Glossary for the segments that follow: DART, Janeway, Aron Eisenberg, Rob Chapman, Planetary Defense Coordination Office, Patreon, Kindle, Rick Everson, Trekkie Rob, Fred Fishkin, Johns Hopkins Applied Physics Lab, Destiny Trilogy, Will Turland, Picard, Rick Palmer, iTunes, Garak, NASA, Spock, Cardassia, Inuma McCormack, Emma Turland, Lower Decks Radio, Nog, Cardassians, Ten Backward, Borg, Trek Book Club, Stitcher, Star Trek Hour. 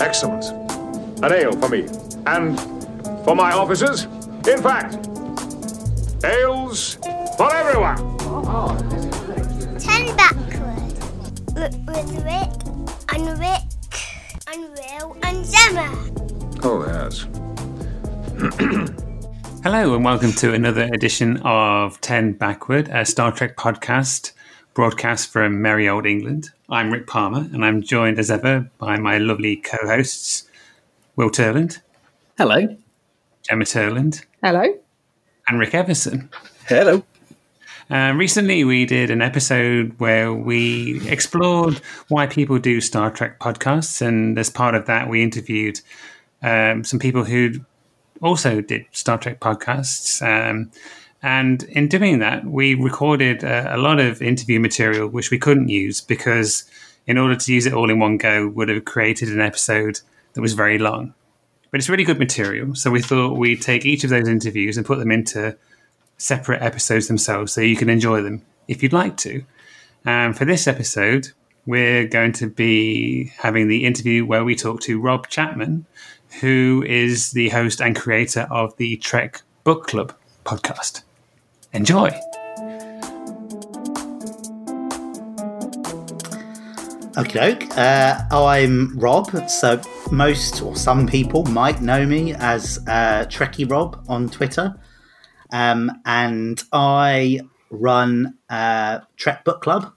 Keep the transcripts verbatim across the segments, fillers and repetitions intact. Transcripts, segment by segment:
Excellent. An ale for me. And for my officers. In fact, ales for everyone. Ten Backward. With Rick and Rick and Will and Emma. Oh, yes. Hello and welcome to another edition of Ten Backward, a Star Trek podcast broadcast from merry old England. I'm Rick Palmer and I'm joined as ever by my lovely co-hosts, Will Turland. Hello. Emma Turland. Hello. And Rick Everson. Hello. Uh, recently we did an episode where we explored why people do Star Trek podcasts, and as part of that we interviewed um, some people who also did Star Trek podcasts, um, and in doing that we recorded a, a lot of interview material which we couldn't use because in order to use it all in one go would have created an episode that was very long. But it's really good material, so we thought we'd take each of those interviews and put them into separate episodes themselves so you can enjoy them if you'd like to. And um, for this episode we're going to be having the interview where we talk to Rob Chapman, who is the host and creator of the Trek Book Club podcast. Enjoy. Okie doke. Uh, I'm Rob. So most or some people might know me as uh, Trekkie Rob on Twitter. Um, and I run uh, Trek Book Club,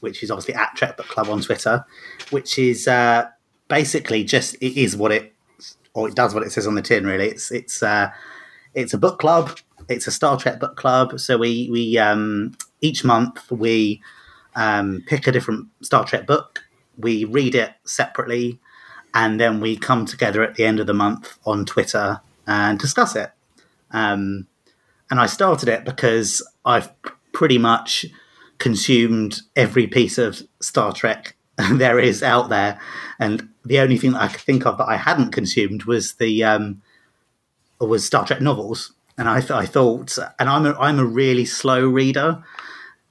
which is obviously at Trek Book Club on Twitter, which is uh, basically just, it is what it Or it does what it says on the tin, really. It's it's uh, it's a book club. It's a Star Trek book club. So we we um, each month we um, pick a different Star Trek book. We read it separately, and then we come together at the end of the month on Twitter and discuss it. Um, and I started it because I've pretty much consumed every piece of Star Trek there is out there, and the only thing that I could think of that I hadn't consumed was the um, was Star Trek novels. And I, th- I thought, and I'm a, I'm a really slow reader,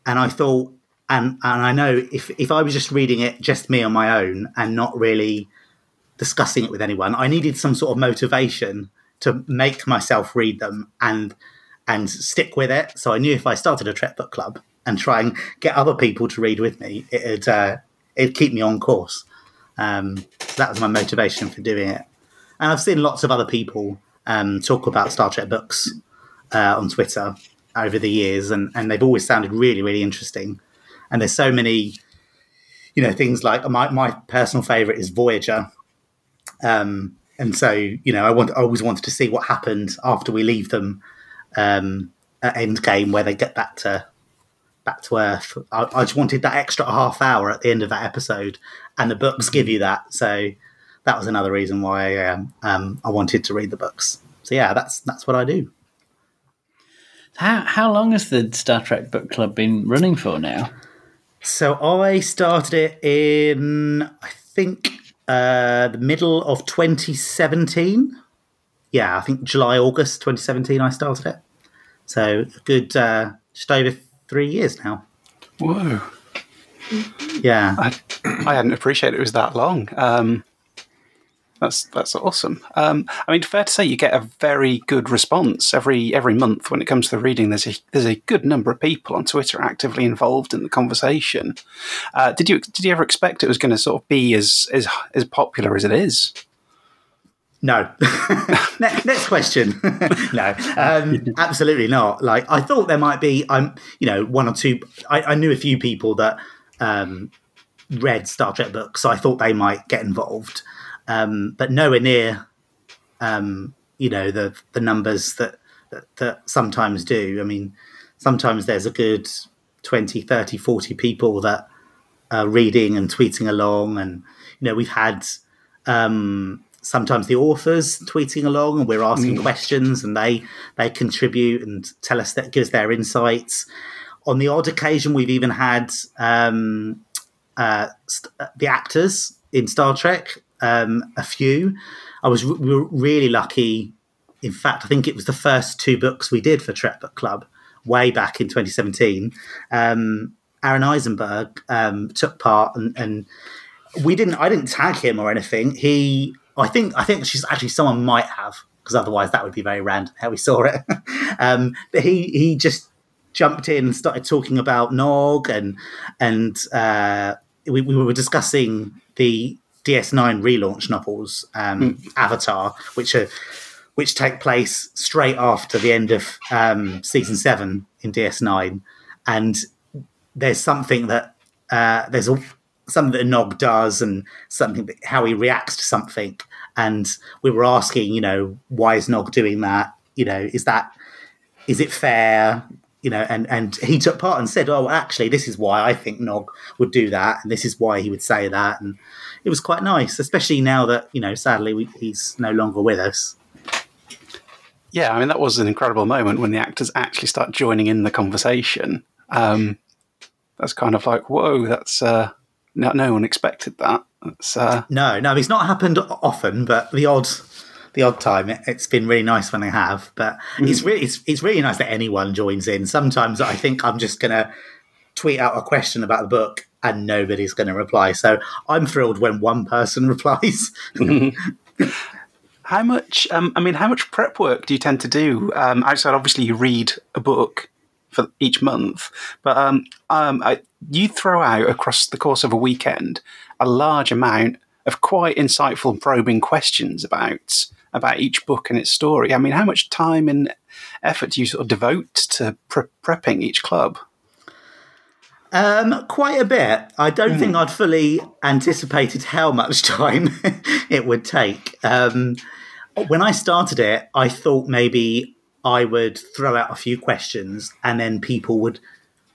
and I thought, and and I know if if I was just reading it, just me on my own, and not really discussing it with anyone, I needed some sort of motivation to make myself read them and and stick with it. So I knew if I started a Trek book club and try and get other people to read with me, it'd uh, it'd keep me on course. Um, so that was my motivation for doing it. And I've seen lots of other people um, talk about Star Trek books uh, on Twitter over the years, and, and they've always sounded really, really interesting. And there's so many, you know, things like my, my personal favourite is Voyager. Um, and so, you know, I want I always wanted to see what happened after we leave them um, at Endgame, where they get back to back to Earth. I, I just wanted that extra half hour at the end of that episode, and the books give you that. So that was another reason why um, um, I wanted to read the books. So yeah, that's that's what I do. How how long has the Star Trek Book Club been running for now? So I started it in, I think, uh, the middle of twenty seventeen. Yeah, I think July, August twenty seventeen I started it. So a good uh, just over three years now. Whoa. Yeah. I, I hadn't appreciated it was that long. Um, that's that's awesome. Um, I mean, fair to say you get a very good response every every month when it comes to the reading. There's a, there's a good number of people on Twitter actively involved in the conversation. Uh, did you did you ever expect it was going to sort of be as, as, as popular as it is? No. next, next question. no, um, absolutely not. Like, I thought there might be, I'm, you know, one or two. I, I knew a few people that um, read Star Trek books, so I thought they might get involved, um, but nowhere near, um, you know, the the numbers that, that that sometimes do. I mean, sometimes there's a good twenty, thirty, forty people that are reading and tweeting along, and you know, we've had. Um, Sometimes the authors tweeting along, and we're asking mm. questions, and they they contribute and tell us that gives their insights. On the odd occasion, we've even had um, uh, st- the actors in Star Trek. Um, a few. I was re- we were really lucky. In fact, I think it was the first two books we did for Trek Book Club way back in twenty seventeen. Um, Aron Eisenberg um, took part and. and we didn't. I didn't tag him or anything. He, I think, I think she's actually someone might have, because otherwise that would be very random how we saw it. um, but he, he just jumped in and started talking about Nog, and and uh, we, we were discussing the D S nine relaunch novels, um, mm. Avatar, which are which take place straight after the end of um, season seven in D S nine, and there's something that uh, there's a something that Nog does and something that, how he reacts to something. And we were asking, you know, why is Nog doing that? You know, is that, is it fair? You know, and, and he took part and said, oh, well, actually, this is why I think Nog would do that. And this is why he would say that. And it was quite nice, especially now that, you know, sadly we, he's no longer with us. Yeah. I mean, that was an incredible moment when the actors actually start joining in the conversation. Um, that's kind of like, whoa, that's, uh, No, no one expected that. It's, uh... No, no, it's not happened often, but the odd, the odd time, it, it's been really nice when they have. But mm. it's really, it's, it's really nice that anyone joins in. Sometimes I think I'm just going to tweet out a question about the book, and nobody's going to reply. So I'm thrilled when one person replies. How much? Um, I mean, how much prep work do you tend to do um, outside? Obviously, you read a book for each month, but um, um, I, you throw out across the course of a weekend a large amount of quite insightful and probing questions about about each book and its story. I mean, how much time and effort do you sort of devote to pre- prepping each club? Um, quite a bit. I don't mm. think I'd fully anticipated how much time it would take. Um, when I started it, I thought maybe I would throw out a few questions and then people would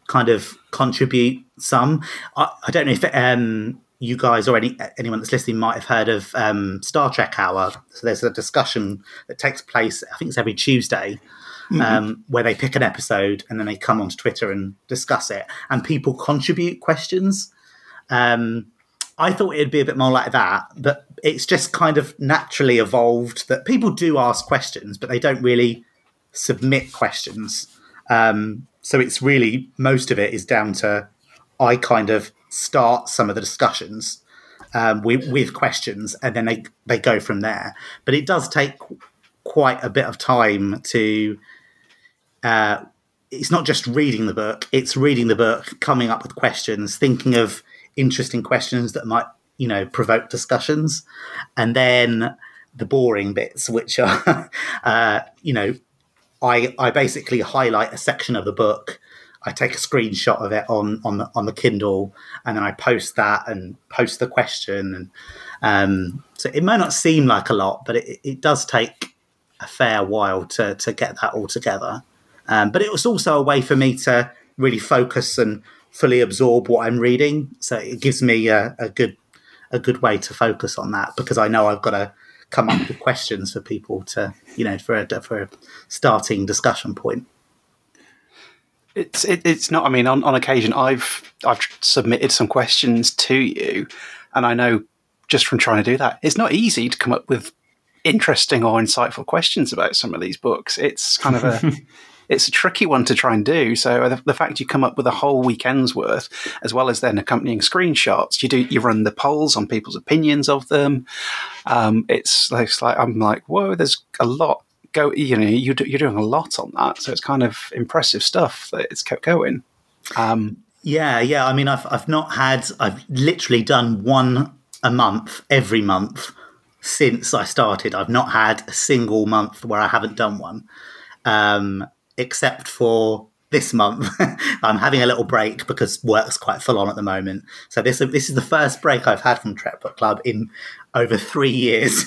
kind of contribute some. I, I don't know if um, you guys or any anyone that's listening might have heard of um, Star Trek Hour. So there's a discussion that takes place, I think it's every Tuesday, mm-hmm. um, where they pick an episode and then they come onto Twitter and discuss it. And people contribute questions. Um, I thought it'd be a bit more like that, but it's just kind of naturally evolved that people do ask questions, but they don't really submit questions, um so it's really, most of it is down to I kind of start some of the discussions um with, with questions, and then they they go from there. But it does take quite a bit of time to uh it's not just reading the book, it's reading the book, coming up with questions, thinking of interesting questions that might, you know, provoke discussions, and then the boring bits, which are uh you know I, I basically highlight a section of the book. I take a screenshot of it on on the, on the Kindle, and then I post that and post the question. And um, so it may not seem like a lot, but it, it does take a fair while to to get that all together. Um, but it was also a way for me to really focus and fully absorb what I'm reading. So it gives me a, a good a good way to focus on that, because I know I've got to come up with questions for people to, you know, for a, for a starting discussion point. It's it, it's not. I mean, on, on occasion, I've I've submitted some questions to you, and I know just from trying to do that, it's not easy to come up with interesting or insightful questions about some of these books. It's kind of a it's a tricky one to try and do. So the, the fact you come up with a whole weekend's worth, as well as then accompanying screenshots, you do you run the polls on people's opinions of them. Um, it's, it's like, I'm like, whoa, there's a lot go, you know, you do, you're doing a lot on that. So it's kind of impressive stuff that it's kept going. Um, yeah. Yeah. I mean, I've, I've not had, I've literally done one a month every month since I started. I've not had a single month where I haven't done one, um, except for this month. I'm having a little break because work's quite full on at the moment. So this, this is the first break I've had from Trek Book Club in over three years.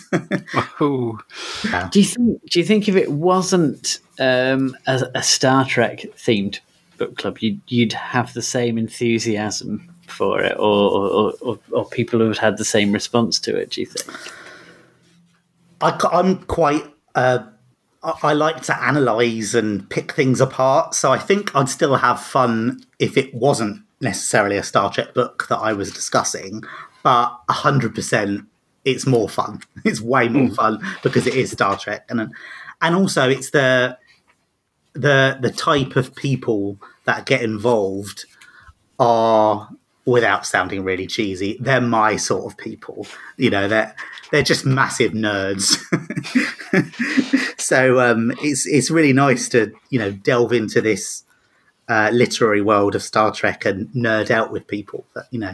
Oh. Yeah. Do you think? Do you think if it wasn't um, a, a Star Trek themed book club, you'd, you'd have the same enthusiasm for it, or or, or or people who had had the same response to it? Do you think? I, I'm quite. Uh, I, I like to analyse and pick things apart, so I think I'd still have fun if it wasn't necessarily a Star Trek book that I was discussing, but a hundred percent. It's more fun. It's way more fun because it is Star Trek, and and also it's the the the type of people that get involved are without sounding really cheesy, they're my sort of people. You know, they're they're just massive nerds. So um, it's it's really nice to, you know, delve into this uh, literary world of Star Trek and nerd out with people that, you know,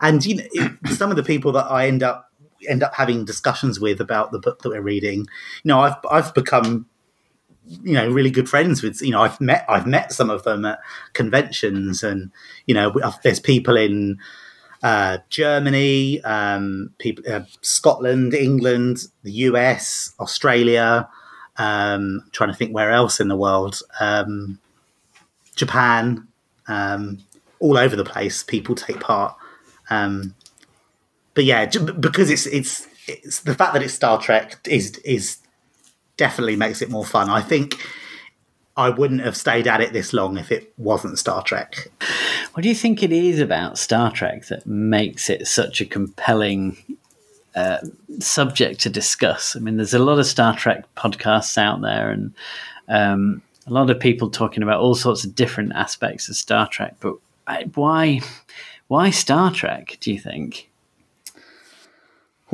and you know it, some of the people that I end up end up having discussions with about the book that we're reading. You know, I've I've become, you know, really good friends with, you know, I've met, I've met some of them at conventions and, you know, there's people in uh, Germany, um, people, uh, Scotland, England, the U S, Australia, um, trying to think where else in the world, um, Japan, um, all over the place, people take part. Um, but yeah, because it's, it's, it's the fact that it's Star Trek is, is, definitely makes it more fun. I think I wouldn't have stayed at it this long if it wasn't Star Trek. What do you think it is about Star Trek that makes it such a compelling uh, subject to discuss? I mean, there's a lot of Star Trek podcasts out there and um, a lot of people talking about all sorts of different aspects of Star Trek, but why, why Star Trek, do you think?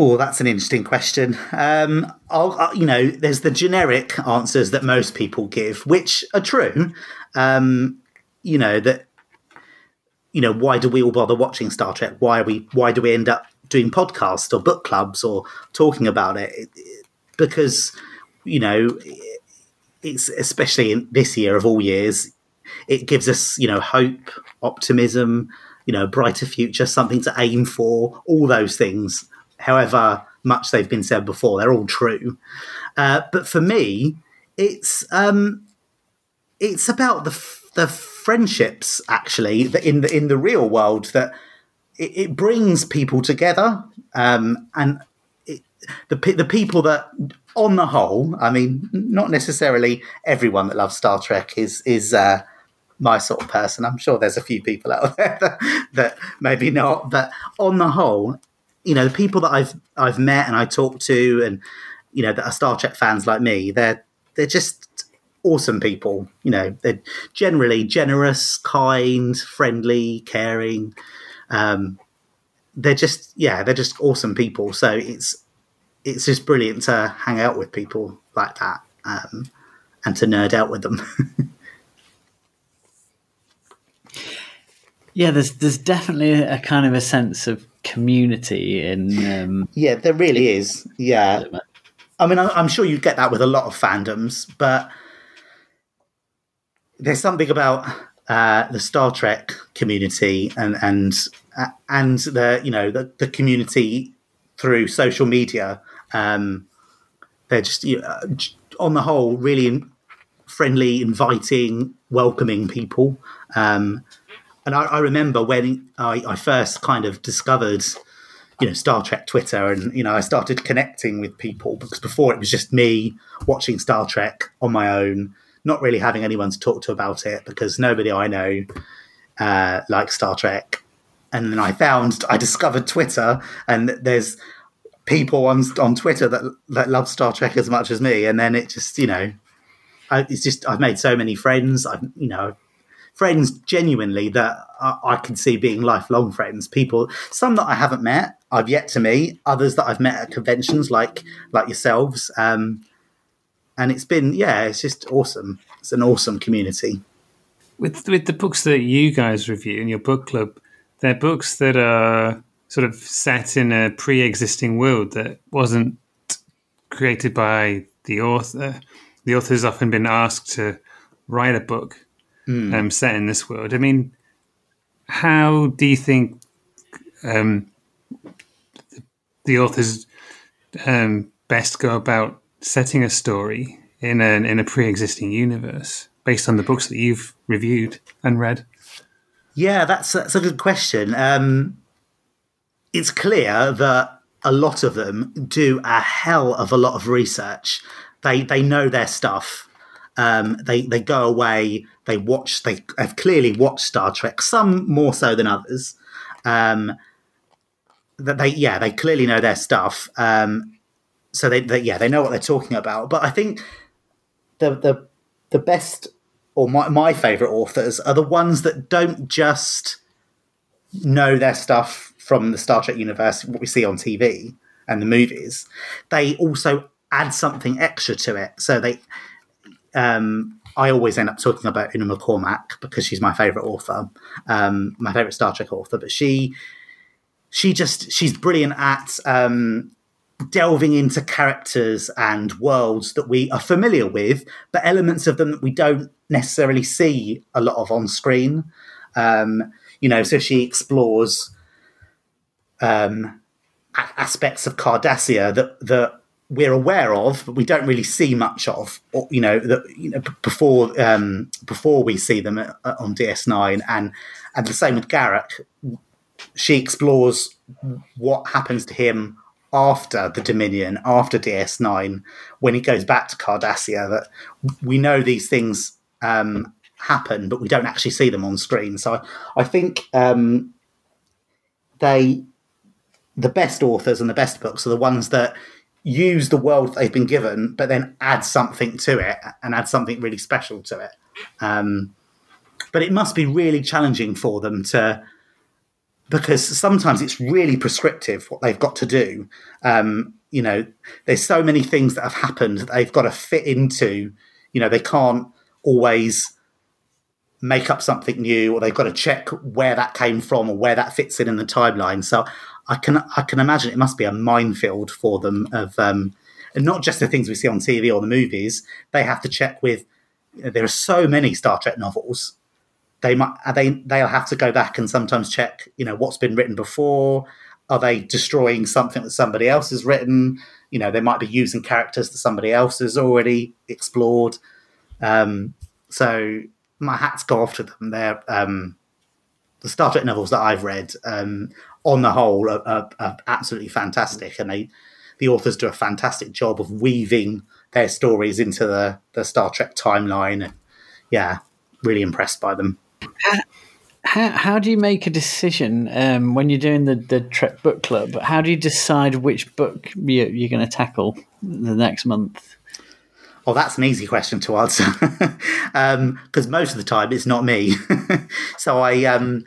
Oh, that's an interesting question. Um, I'll, I'll, you know, there's the generic answers that most people give, which are true. Um, you know that. You know, why do we all bother watching Star Trek? Why are we? Why do we end up doing podcasts or book clubs or talking about it? Because, you know, it's especially in this year of all years, it gives us, you know, hope, optimism, you know, brighter future, something to aim for, all those things. However much they've been said before, they're all true. Uh, but for me, it's um, it's about the f- the friendships actually that in the in the real world that it, it brings people together, um, and it, the the people that on the whole, I mean, not necessarily everyone that loves Star Trek is is. Uh, my sort of person. I'm sure there's a few people out there that, that maybe not, but on the whole, you know, the people that I've I've met and I talked to, and you know, that are Star Trek fans like me, they're they're just awesome people. You know, they're generally generous, kind, friendly, caring. Um, they're just yeah, they're just awesome people. So it's it's just brilliant to hang out with people like that, um, and to nerd out with them. Yeah, there's there's definitely a kind of a sense of community in um yeah there really is yeah I mean I, I'm sure you get that with a lot of fandoms, but there's something about uh the Star Trek community and and uh, and the you know the, the community through social media. Um they're just, you know, on the whole, really friendly, inviting, welcoming people. um And I, I remember when I, I first kind of discovered, you know, Star Trek Twitter, and, you know, I started connecting with people, because before it was just me watching Star Trek on my own, not really having anyone to talk to about it, because nobody I know uh, likes Star Trek. And then I found, I discovered Twitter, and there's people on on Twitter that, that love Star Trek as much as me. And then it just, you know, I, it's just, I've made so many friends, I've, you know, friends genuinely that I can see being lifelong friends, people, some that I haven't met, I've yet to meet, others that I've met at conventions like like yourselves. Um, and it's been, yeah, it's just awesome. It's an awesome community. With, with the books that you guys review in your book club, they're books that are sort of set in a pre-existing world that wasn't created by the author. The author's often been asked to write a book Mm. Um, set in this world. I mean, how do you think um, the authors um, best go about setting a story in an in a pre-existing universe based on the books that you've reviewed and read? Yeah, that's that's a good question. Um, it's clear that a lot of them do a hell of a lot of research. They they know their stuff. Um, they, they go away, they watch, they have clearly watched Star Trek, some more so than others. Um, that they, yeah, they clearly know their stuff. Um, so they, they, yeah, they know what they're talking about. But I think the, the, the best, or my, my favorite authors are the ones that don't just know their stuff from the Star Trek universe, what we see on T V and the movies, they also add something extra to it. So they, um, I always end up talking about Inuma McCormack because she's my favourite author, um, my favourite Star Trek author. But she, she just, she's brilliant at um, delving into characters and worlds that we are familiar with, but elements of them that we don't necessarily see a lot of on screen. Um, you know, so she explores um, a- aspects of Cardassia that that. we're aware of, but we don't really see much of, or, you know, the, you know, before um, before we see them at, at, on D S nine, and and the same with Garak. She explores what happens to him after the Dominion, after D S nine, when he goes back to Cardassia. That we know these things um, happen, but we don't actually see them on screen. So I, I think um, they, the best authors and the best books are the ones that use the world they've been given, but then add something to it and add something really special to it. Um, but it must be really challenging for them to, because sometimes it's really prescriptive what they've got to do. Um, you know, there's so many things that have happened that they've got to fit into. You know, they can't always make up something new, or they've got to check where that came from or where that fits in in the timeline. So I can I can imagine it must be a minefield for them of, um, and not just the things we see on T V or the movies. They have to check with. You know, there are so many Star Trek novels. They might they they'll have to go back and sometimes check. You know, what's been written before. Are they destroying something that somebody else has written? You know, they might be using characters that somebody else has already explored. Um, so my hats go off to them. They're um, the Star Trek novels that I've read. Um, on the whole, are, are, are absolutely fantastic. And they, the authors do a fantastic job of weaving their stories into the, the Star Trek timeline. And yeah, really impressed by them. How, how, how do you make a decision um, when you're doing the, the Trek Book Club? How do you decide which book you, you're going to tackle the next month? Oh, that's an easy question to answer. um, 'cause most of the time it's not me. so I... Um,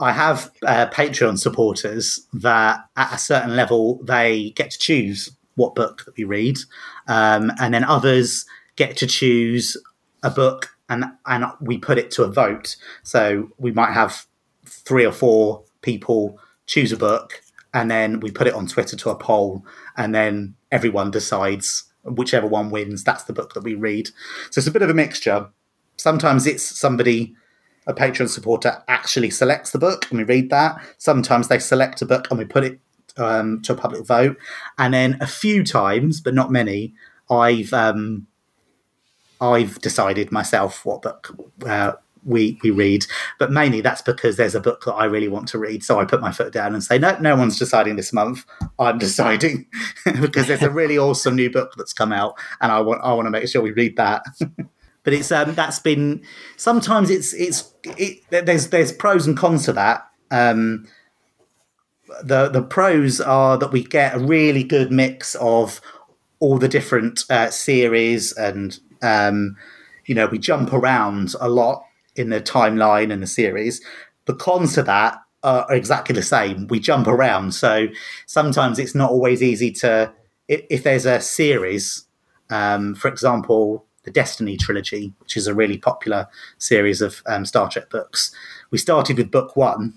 I have uh, Patreon supporters that at a certain level, they get to choose what book that we read. Um, and then others get to choose a book and, and we put it to a vote. So we might have three or four people choose a book and then we put it on Twitter to a poll and then everyone decides whichever one wins. That's the book that we read. So it's a bit of a mixture. Sometimes it's somebody... A Patreon supporter actually selects the book and we read that. Sometimes they select a book and we put it um, to a public vote. And then a few times, but not many, I've um, I've decided myself what book uh, we we read. But mainly that's because there's a book that I really want to read. So I put my foot down and say, no, no one's deciding this month. I'm deciding because there's a really awesome new book that's come out and I want I want to make sure we read that. But it's um, that's been sometimes it's it's it, there's there's pros and cons to that. Um, the the pros are that we get a really good mix of all the different uh, series, and um, you know we jump around a lot in the timeline and the series. The cons to that are exactly the same. We jump around, so sometimes it's not always easy to if, if there's a series, um, for example. The Destiny Trilogy, which is a really popular series of um, Star Trek books. We started with book one,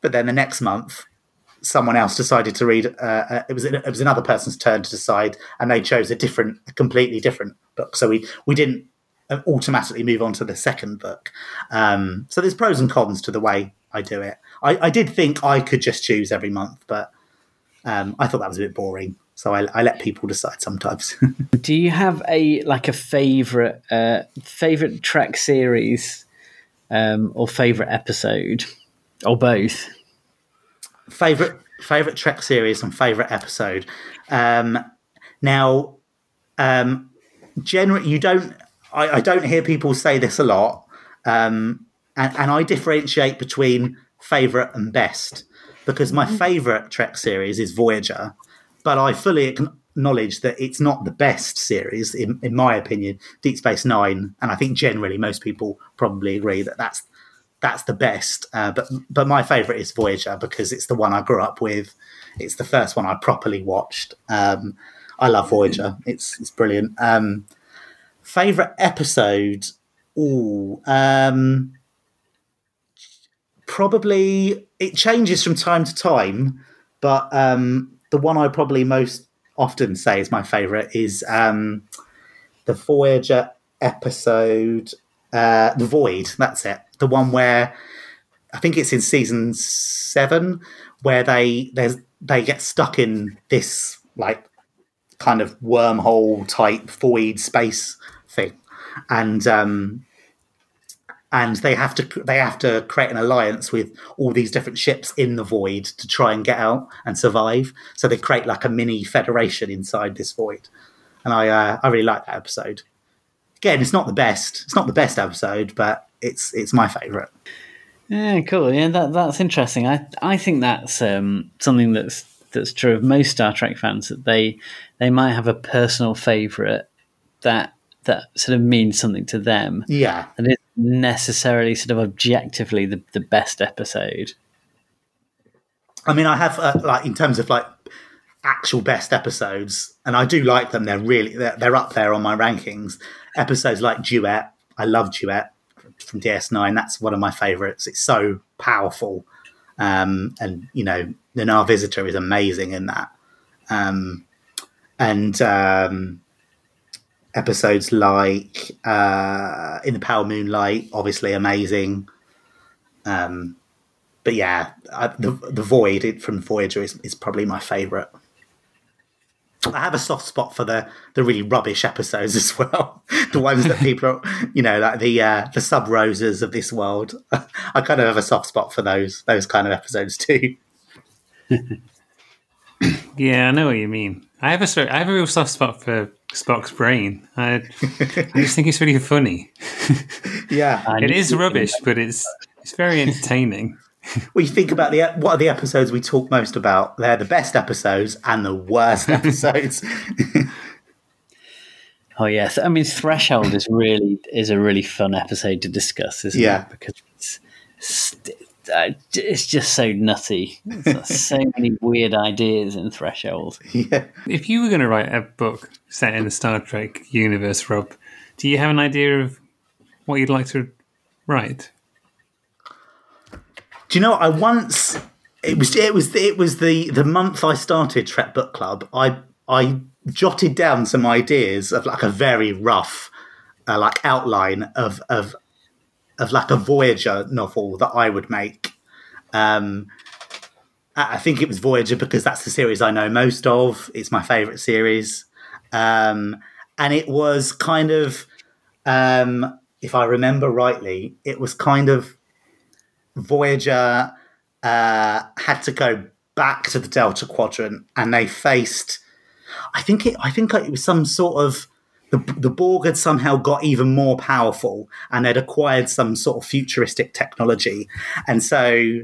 but then the next month, someone else decided to read. Uh, uh, it was it was another person's turn to decide, and they chose a different, a completely different book. So we we didn't automatically move on to the second book. Um, so there's pros and cons to the way I do it. I, I did think I could just choose every month, but um, I thought that was a bit boring. So I, I let people decide sometimes. Do you have a like a favorite uh, favorite Trek series um, or favorite episode or both? Favorite favorite Trek series and favorite episode. Um, now, um, generally, you don't. I, I don't hear people say this a lot, um, and, and I differentiate between favorite and best because my favorite Trek series is Voyager. But I fully acknowledge that it's not the best series, in, in my opinion, Deep Space Nine. And I think generally most people probably agree that that's that's the best. Uh, but but my favourite is Voyager because it's the one I grew up with. It's the first one I properly watched. Um, I love Voyager. It's it's brilliant. Um, favourite episode? Ooh, um, probably it changes from time to time, but um, the one I probably most often say is my favourite is um, the Voyager episode, uh, The Void. That's it. The one where I think it's in season seven, where they there's they get stuck in this like kind of wormhole type void space thing, and um, and they have to they have to create an alliance with all these different ships in the void to try and get out and survive. So they create like a mini federation inside this void, and I uh, I really like that episode. Again, it's not the best it's not the best episode, but it's it's my favourite. Yeah, cool. Yeah, that that's interesting. I I think that's um, something that's that's true of most Star Trek fans, that they they might have a personal favourite that that sort of means something to them. Yeah, and it's necessarily sort of objectively the, the best episode. I mean, I have uh, like in terms of like actual best episodes, and I do like them. They're really they're, they're up there on my rankings. Episodes like Duet, I love Duet. From D S nine, that's one of my favorites. It's so powerful, um and you know then our visitor is amazing in that, um and um episodes like uh In the Pale Moonlight, obviously amazing, um but yeah I, the, the Void it, from Voyager is, is probably my favorite. I have a soft spot for the, the really rubbish episodes as well. The ones that people are, you know, like the uh, the Sub Roses of this world. I kind of have a soft spot for those those kind of episodes too. Yeah, I know what you mean. I have a I have a real soft spot for Spock's brain. I, I just think it's really funny. Yeah, it is rubbish, but it's it's very entertaining. We think about the what are the episodes we talk most about. They're the best episodes and the worst episodes. Oh yes, I mean Threshold is really is a really fun episode to discuss, isn't yeah. it? Because it's it's just so nutty. There's so many weird ideas in Threshold. Yeah. If you were going to write a book set in the Star Trek universe, Rob, do you have an idea of what you'd like to write? Do you know, I once, it was it was it was the, the month I started Trek Book Club, I I jotted down some ideas of like a very rough uh, like outline of of of like a Voyager novel that I would make. Um, I think it was Voyager because that's the series I know most of. It's my favourite series, um, and it was kind of, um, if I remember rightly, it was kind of. Voyager uh, had to go back to the Delta Quadrant, and they faced. I think it. I think it was some sort of the the Borg had somehow got even more powerful, and they'd acquired some sort of futuristic technology, and so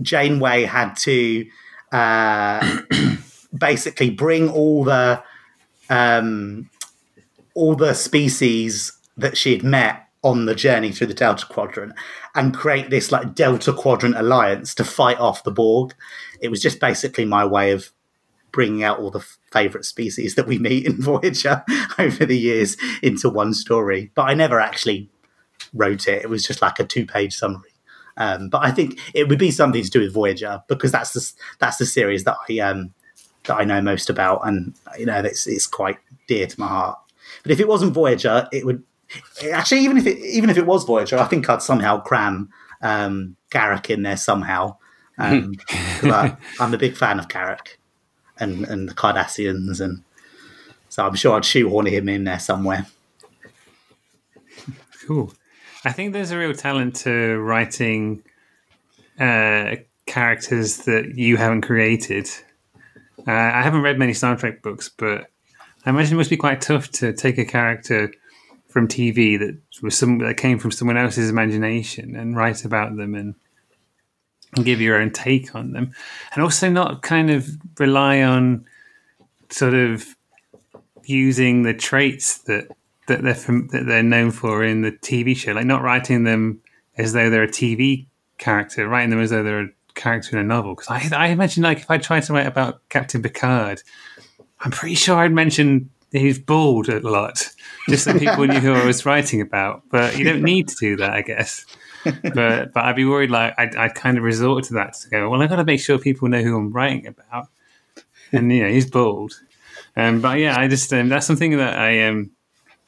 Janeway had to uh, basically bring all the um, all the species that she had met on the journey through the Delta Quadrant and create this like Delta Quadrant alliance to fight off the Borg. It was just basically my way of bringing out all the f- favourite species that we meet in Voyager over the years into one story. But I never actually wrote it. It was just like a two-page summary. Um, but I think it would be something to do with Voyager because that's the, that's the series that I um, that I know most about, and you know it's, it's quite dear to my heart. But if it wasn't Voyager, it would... Actually, even if it even if it was Voyager, I think I'd somehow cram um, Garrick in there somehow. Um, I, I'm a big fan of Garrick and, and the Cardassians, and so I'm sure I'd shoehorn him in there somewhere. Cool. I think there's a real talent to writing uh, characters that you haven't created. Uh, I haven't read many Star Trek books, but I imagine it must be quite tough to take a character from T V that was some that came from someone else's imagination and write about them and, and give your own take on them, and also not kind of rely on sort of using the traits that that they're from, that they're known for in the T V show, like not writing them as though they're a T V character, writing them as though they're a character in a novel. Because I, I imagine, like, if I tried to write about Captain Picard, I'm pretty sure I'd mention he's bald a lot, just so people knew who I was writing about. But you don't need to do that, I guess. But but I'd be worried, like, I'd, I'd kind of resort to that to go, well, I've got to make sure people know who I'm writing about. And, you know, he's bald. Um, but, yeah, I just um, that's something that I um,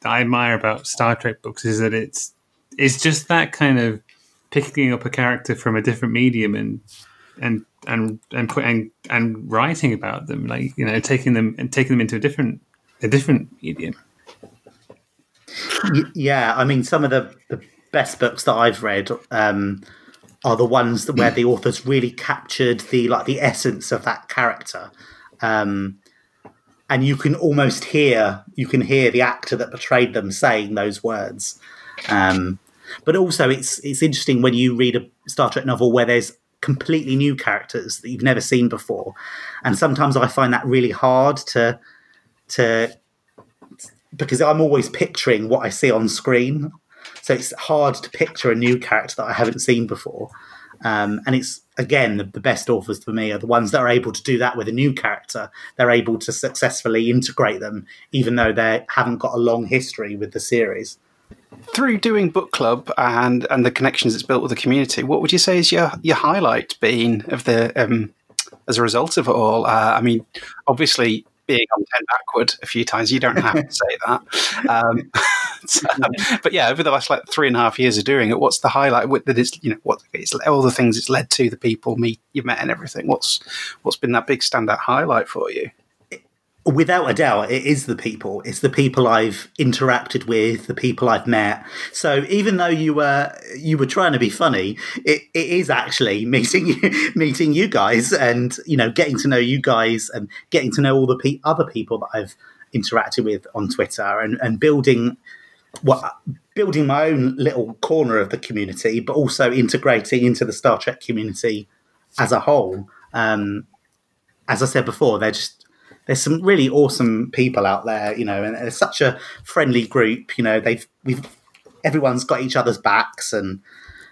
that I admire about Star Trek books, is that it's it's just that kind of picking up a character from a different medium and and and and put, and, and writing about them, like, you know, taking them and taking them into a different a different medium. Yeah, I mean, some of the, the best books that I've read um, are the ones that, where the authors really captured the like the essence of that character. Um, and you can almost hear, you can hear the actor that portrayed them saying those words. Um, but also it's, it's interesting when you read a Star Trek novel where there's completely new characters that you've never seen before. And sometimes I find that really hard to, to, because I'm always picturing what I see on screen. So it's hard to picture a new character that I haven't seen before. Um, and it's, again, the, the best authors for me are the ones that are able to do that with a new character. They're able to successfully integrate them, even though they haven't got a long history with the series. Through doing book club and, and the connections it's built with the community, what would you say is your, your highlight been of the um, as a result of it all? Uh, I mean, obviously, being on Ten Backward a few times, you don't have to say that. Um, so, but yeah, over the last like three and a half years of doing it, what's the highlight? With that, it's, you know, what it's all the things it's led to, the people meet you've met, and everything. What's what's been that big standout highlight for you? Without a doubt, it is the people. It's the people I've interacted with, the people I've met. So even though you were you were trying to be funny, it, it is actually meeting you, meeting you guys, and, you know, getting to know you guys and getting to know all the pe- other people that I've interacted with on Twitter, and, and building what building my own little corner of the community, but also integrating into the Star Trek community as a whole. Um, as I said before, they're just. There's some really awesome people out there, you know, and it's such a friendly group. You know, they've we've everyone's got each other's backs, and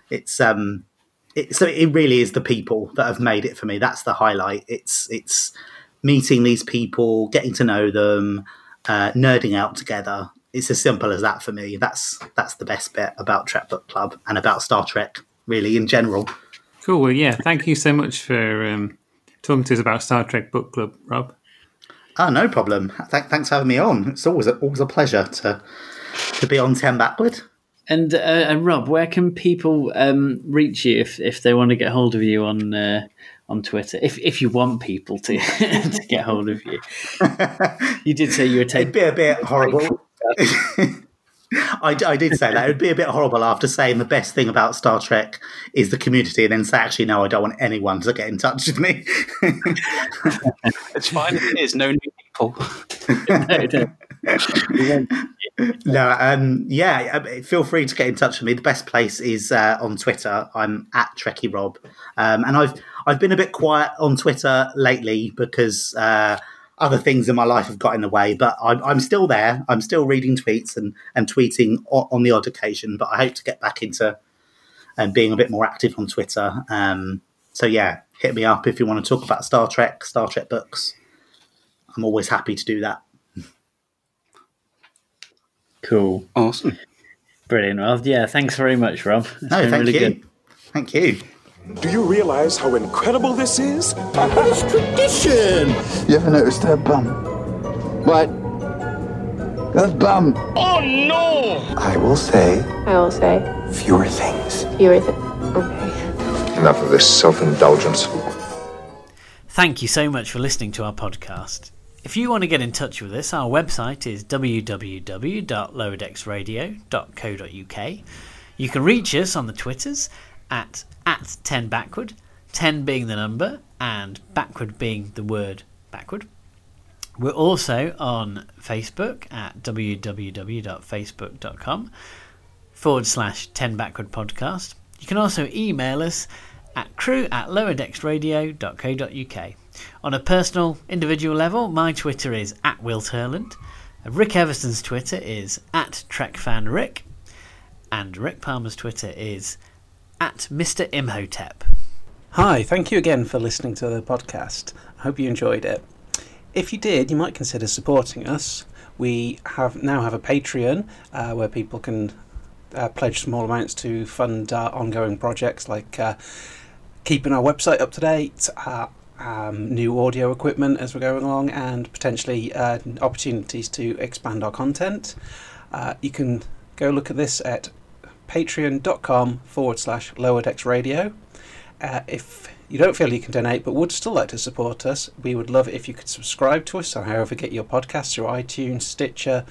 it's um, it, so it really is the people that have made it for me. That's the highlight. It's it's meeting these people, getting to know them, uh, nerding out together. It's as simple as that for me. That's that's the best bit about Trek Book Club and about Star Trek, really, in general. Cool. Well, yeah, thank you so much for um, talking to us about Star Trek Book Club, Rob. Oh, no problem. Th- thanks for having me on. It's always a, always a pleasure to to be on Ten Backward. And, uh, and Rob, where can people um, reach you if, if they want to get hold of you on uh, on Twitter? If if you want people to to get hold of you, you did say you were taking. It'd be a bit horrible. I, I did say that. It would be a bit horrible after saying the best thing about Star Trek is the community, and then say, actually, no, I don't want anyone to get in touch with me. It's fine. There's no new people. No, um, yeah, feel free to get in touch with me. The best place is uh, on Twitter. I'm at Trekkie Rob. Um, and I've, I've been a bit quiet on Twitter lately because... Uh, Other things in my life have got in the way, but I'm, I'm still there. I'm still reading tweets and, and tweeting o- on the odd occasion, but I hope to get back into and um, being a bit more active on Twitter. Um, so, yeah, hit me up if you want to talk about Star Trek, Star Trek books. I'm always happy to do that. Cool. Awesome. Brilliant, Rob. Yeah, thanks very much, Rob. It's no, been thank really you. Good. Thank you. Do you realize how incredible this is? It's tradition! You ever noticed her bum? What? Her bum! Oh no! I will say... I will say... Fewer things. Fewer things. Okay. Enough of this self-indulgence. Thank you so much for listening to our podcast. If you want to get in touch with us, our website is w w w dot lower decks radio dot co dot u k. You can reach us on the Twitters at... at ten Backward, ten being the number and backward being the word backward. We're also on Facebook at w w w dot facebook dot com forward slash ten Backward podcast. You can also email us at crew at lower decks radio dot co dot u k. On a personal, individual level, my Twitter is at Will Turland. Rick Everson's Twitter is at TrekFanRick. And Rick Palmer's Twitter is at Mister Imhotep. Hi, thank you again for listening to the podcast. I hope you enjoyed it. If you did, you might consider supporting us. We have now have a Patreon uh, where people can uh, pledge small amounts to fund uh, ongoing projects like uh, keeping our website up to date, uh, um, new audio equipment as we're going along, and potentially uh, opportunities to expand our content. Uh, you can go look at this at patreon.com forward slash Lower Decks Radio. Uh, if you don't feel you can donate but would still like to support us, we would love it if you could subscribe to us on however get your podcasts through iTunes, Stitcher,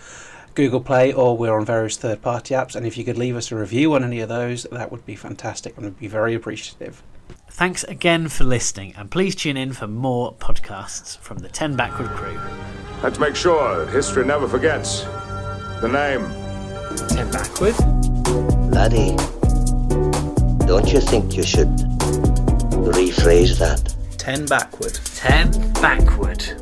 Google Play, or we're on various third-party apps. And if you could leave us a review on any of those, that would be fantastic and we'd be very appreciative. Thanks again for listening, and please tune in for more podcasts from the Ten Backward crew. Let's make sure that history never forgets the name. Ten Backward? Laddie, don't you think you should rephrase that? Ten Backward. Ten Backward.